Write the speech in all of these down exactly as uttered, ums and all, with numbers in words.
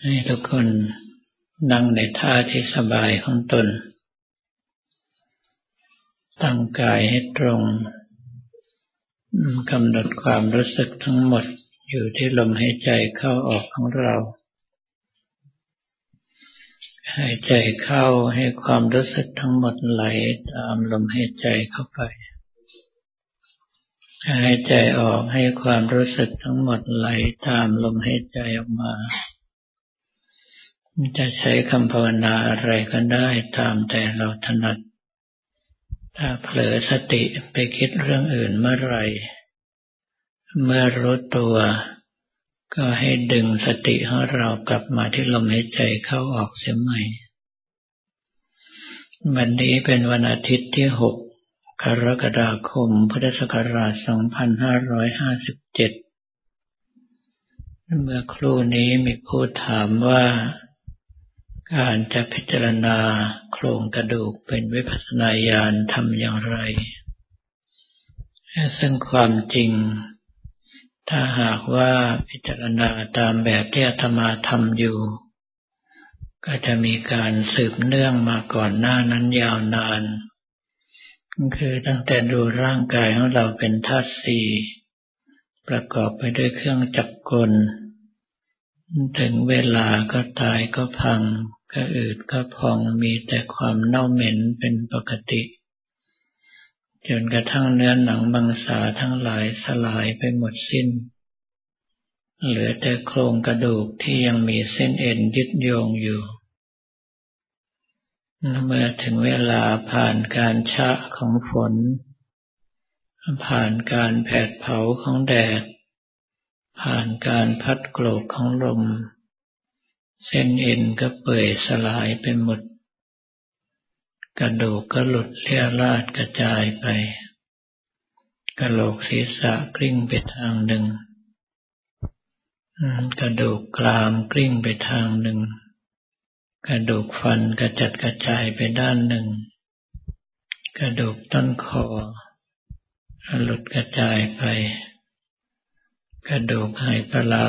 ให้ทุกคนนั่งในท่าที่สบายของตนตั้งกายให้ตรงกำหนดความรู้สึกทั้งหมดอยู่ที่ลมหายใจเข้าออกของเราหายใจเข้าให้ความรู้สึกทั้งหมดไหลตามลมหายใจเข้าไปหายใจออกให้ความรู้สึกทั้งหมดไหลตามลมหายใจออกมาจะใช้คำภาวนาอะไรก็ได้ตามแต่เราถนัดถ้าเผลอสติไปคิดเรื่องอื่นเมื่อไหร่เมื่อรู้ตัวก็ให้ดึงสติของเรากลับมาที่ลมหายใจเข้าออกเสียใหม่วันนี้เป็นวันอาทิตย์ที่หกกรกฎาคมพุทธศักราชสองพันห้าร้อยห้าสิบเจ็ดเมื่อครู่นี้มีผู้ถามว่าการจะพิจารณาโครงกระดูกเป็นวิปัสสนาญาณทำอย่างไรซึ่งความจริงถ้าหากว่าพิจารณาตามแบบที่อาตมาทำอยู่ก็จะมีการสืบเนื่องมาก่อนหน้านั้นยาวนานคือตั้งแต่ดูร่างกายของเราเป็นธาตุสี่ประกอบไปด้วยเครื่องจักรกลถึงเวลาก็ตายก็พังก็อืดก็พองมีแต่ความเน่าเหม็นเป็นปกติจนกระทั่งเนื้อหนังมังสาทั้งหลายสลายไปหมดสิ้นเหลือแต่โครงกระดูกที่ยังมีเส้นเอ็นยึดโยงอยู่เมื่อถึงเวลาผ่านการชะของฝนผ่านการแผดเผาของแดดผ่านการพัดโกรกของลมเส้นเอ็นก็เปื่อยสลายไปหมดกระดูกก็หลุดเลี่ยราดกระจายไปกะโหลกศีรษะกลิ้งไปทางหนึ่งกระดูกกรามกลิ้งไปทางหนึ่งกระดูกฟันกระจัดกระจายไปด้านหนึ่งกระดูกต้นคอหลุดกระจายไปกระดูกไหปลา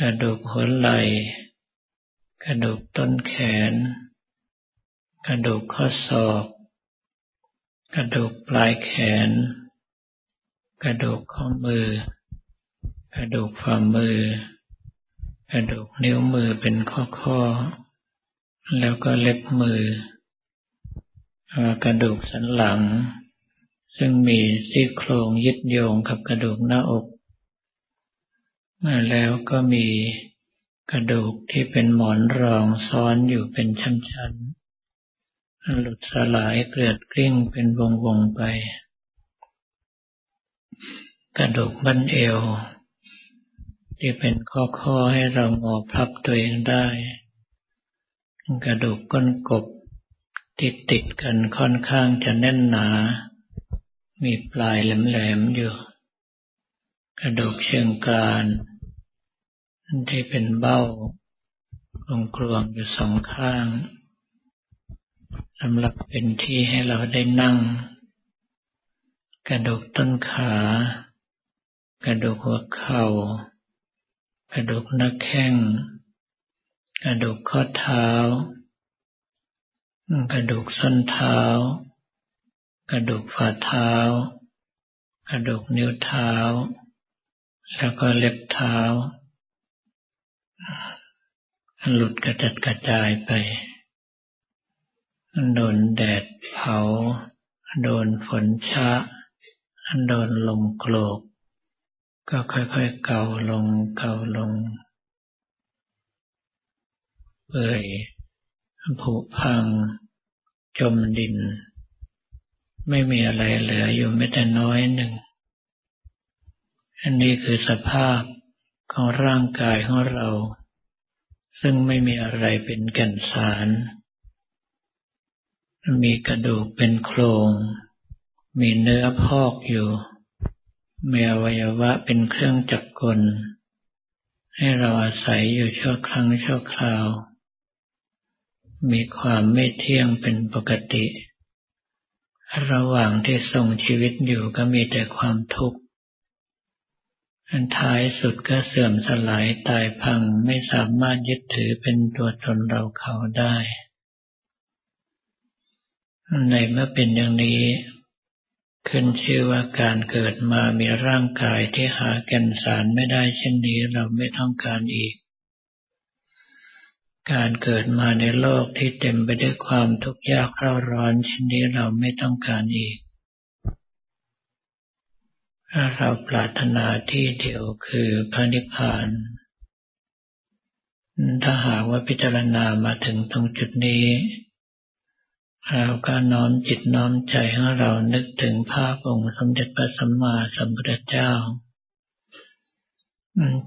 กระดูกหัวไหล่กระดูกต้นแขนกระดูกข้อศอกกระดูกปลายแขนกระดูกข้อมือกระดูกฝ่ามือกระดูกนิ้วมือเป็นข้อๆแล้วก็เล็บมือกระดูกสันหลังซึ่งมีซี่โครงยึดโยงกับกระดูกหน้าอกแล้วก็มีกระดูกที่เป็นหมอนรองซ้อนอยู่เป็นชั้นๆหลุดสลายเกลื่อนกลิ้งเป็นวงๆไปกระดูกบั้นเอวที่เป็นข้อๆให้เรางอพับตัวเองได้กระดูกก้นกบที่ติดกันค่อนข้างจะแน่นหนามีปลายแหลมๆอยู่กระดูกเชิงกรานที่เป็นเบ้ากลวงๆอยู่สองข้างสำหรับเป็นที่ให้เราได้นั่งกระดูกต้นขากระดูกหัวเข่ากระดูกหน้าแข้งกระดูกข้อเท้ากระดูกส้นเท้ากระดูกฝ่าเท้ากระดูกนิ้วเท้าแล้วก็เล็บเท้าหลุดกระจัดกระจายไปโดนแดดเผาโดนฝนชะโดนลมโกรกก็ค่อยๆเกาลงเกาลงเปื่อยผุพังจมดินไม่มีอะไรเหลืออยู่แม้แต่น้อยหนึ่งอันนี้คือสภาพของร่างกายของเราซึ่งไม่มีอะไรเป็นแก่นสารมีกระดูกเป็นโครงมีเนื้อพอกอยู่มีอวัยวะเป็นเครื่องจักรกลให้เราอาศัยอยู่ชั่วครั้งชั่วคราวมีความไม่เที่ยงเป็นปกติระหว่างที่ทรงชีวิตอยู่ก็มีแต่ความทุกข์ ท้ายสุดก็เสื่อมสลายตายพังไม่สามารถยึดถือเป็นตัวตนเราเขาได้ในเมื่อเป็นอย่างนี้ขึ้นชื่อว่าการเกิดมามีร่างกายที่หาแก่นสารไม่ได้เช่นนี้เราไม่ต้องการอีกการเกิดมาในโลกที่เต็มไปด้วยความทุกข์ยากเร่าร้อนเช่นนี้เราไม่ต้องการอีกเราปรารถนาที่เดียวคือพระนิพพานถ้าหากว่าพิจารณามาถึงตรงจุดนี้เราก็น้อมจิตน้อมใจให้เรานึกถึงภาพองค์สมเด็จพระสัมมาสัมพุทธเจ้า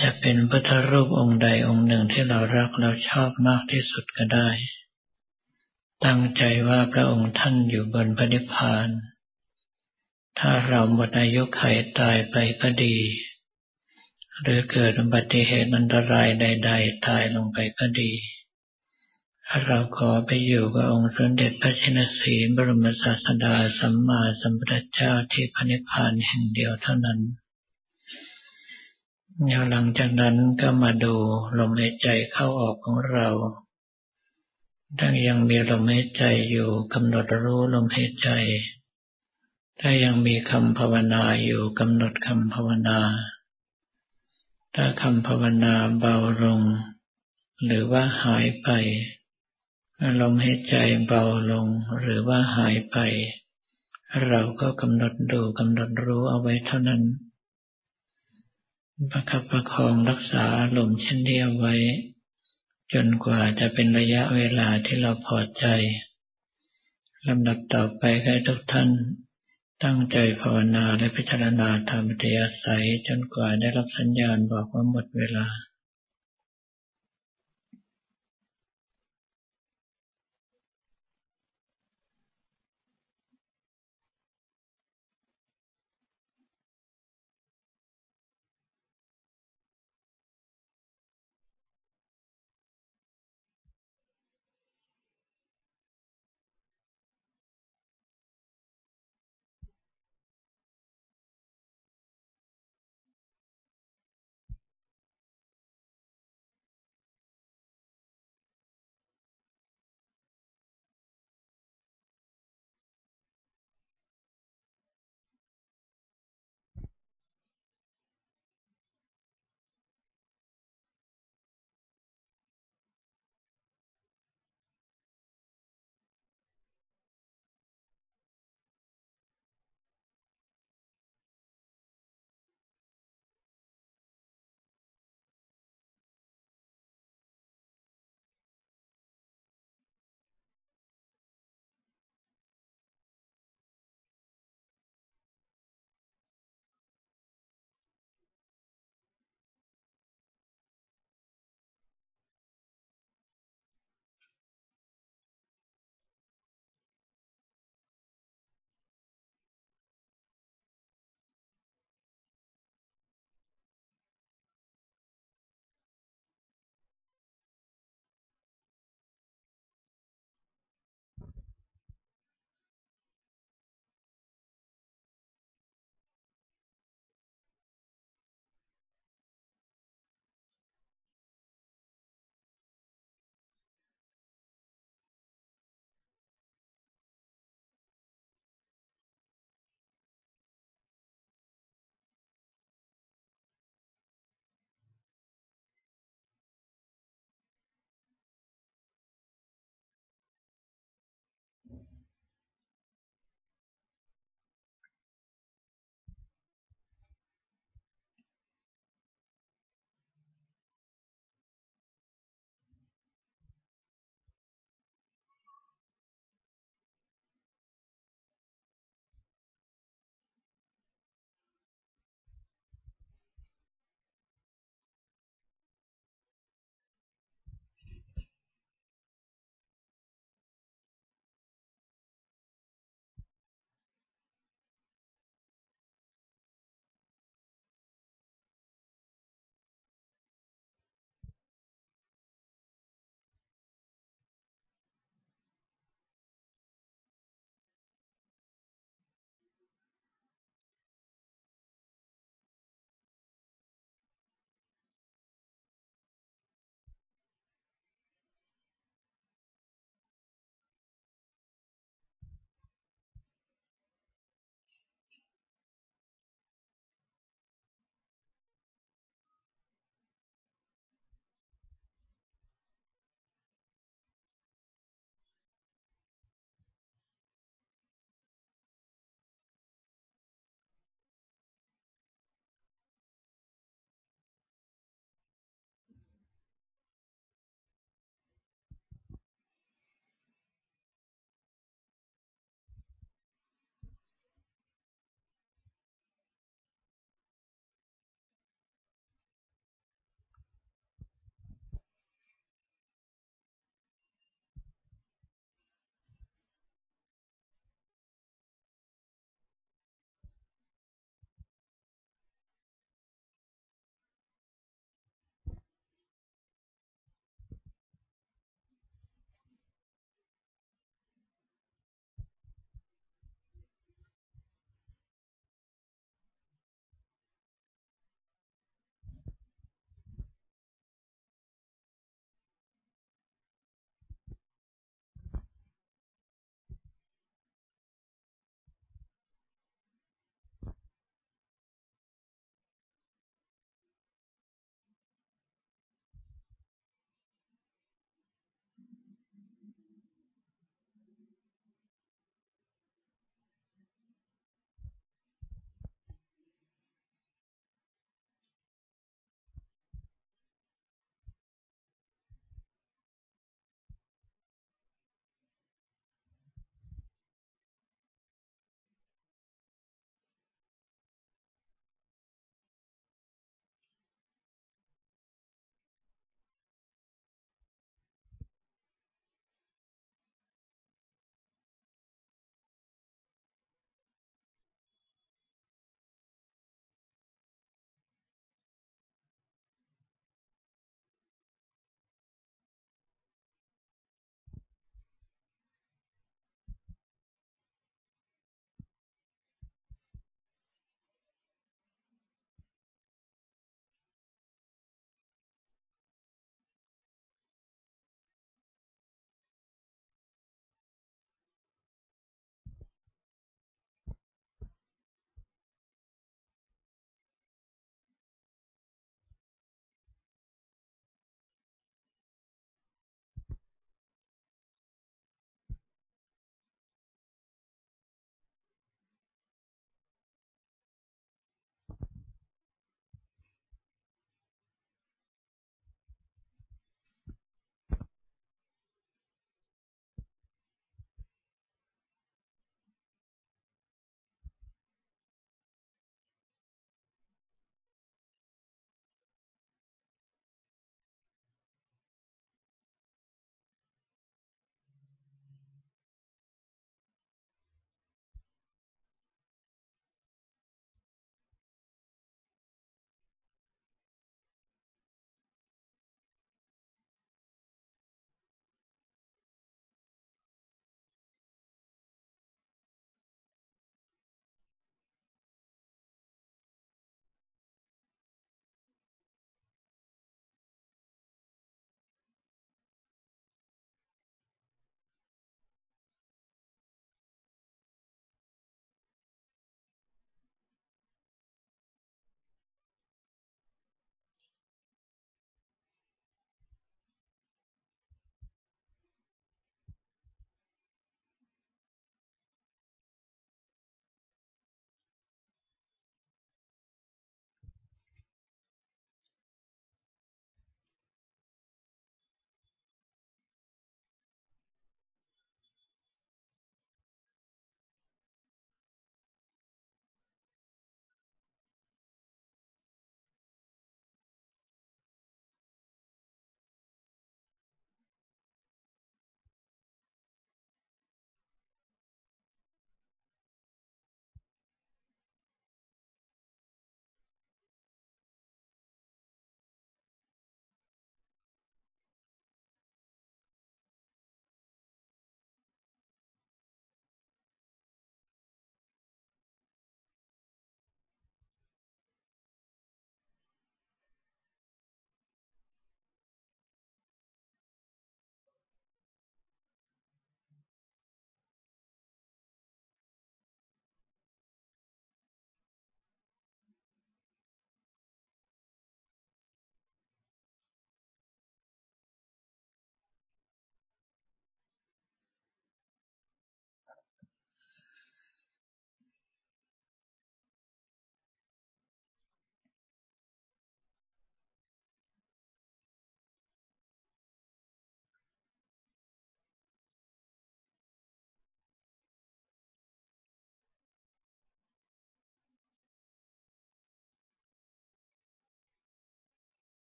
จะเป็นพุทธรูปองค์ใดองค์หนึ่งที่เรารักเราชอบมากที่สุดก็ได้ตั้งใจว่าพระองค์ท่านอยู่บนพระนิพพานถ้าเราหมดอายุขัยตายไปก็ดีหรือเกิดอุบัติเหตุอันตรายใดๆตายลงไปก็ดีเราขอไปอยู่กับองค์สมเด็จพระชินสีห์บรมศาสดาสัมมาสัมพุทธเจ้าที่พระนิพพานแห่งเดียวเท่านั้นแล้วหลังจากนั้นก็มาดูลมหายใจเข้าออกของเราถ้ายังมีลมหายใจอยู่กำหนดรู้ลมหายใจถ้ายังมีคำภาวนาอยู่กำหนดคำภาวนาถ้าคำภาวนาเบาลงหรือว่าหายไปลมหายใจเบาลงหรือว่าหายไปเราก็กำหนดดูกำหนดรู้เอาไว้เท่านั้นประคับประคองรักษาลมเช่นนี้เอาไว้จนกว่าจะเป็นระยะเวลาที่เราพอใจลำดับต่อไปให้ทุกท่านตั้งใจภาวนาและพิจารณาธรรมอัธยาศัยจนกว่าได้รับสัญญาณบอกว่าหมดเวลา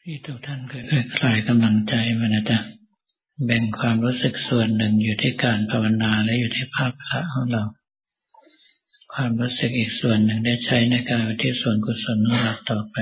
ที่ทุกท่านเคยคลายกำลังใจมานะจ๊ะแบ่งความรู้สึกส่วนหนึ่งอยู่ที่การภาวนาและอยู่ที่ภาพพระของเราความรู้สึกอีกส่วนหนึ่งได้ใช้ในการที่ส่วนกุศลของเราต่อไป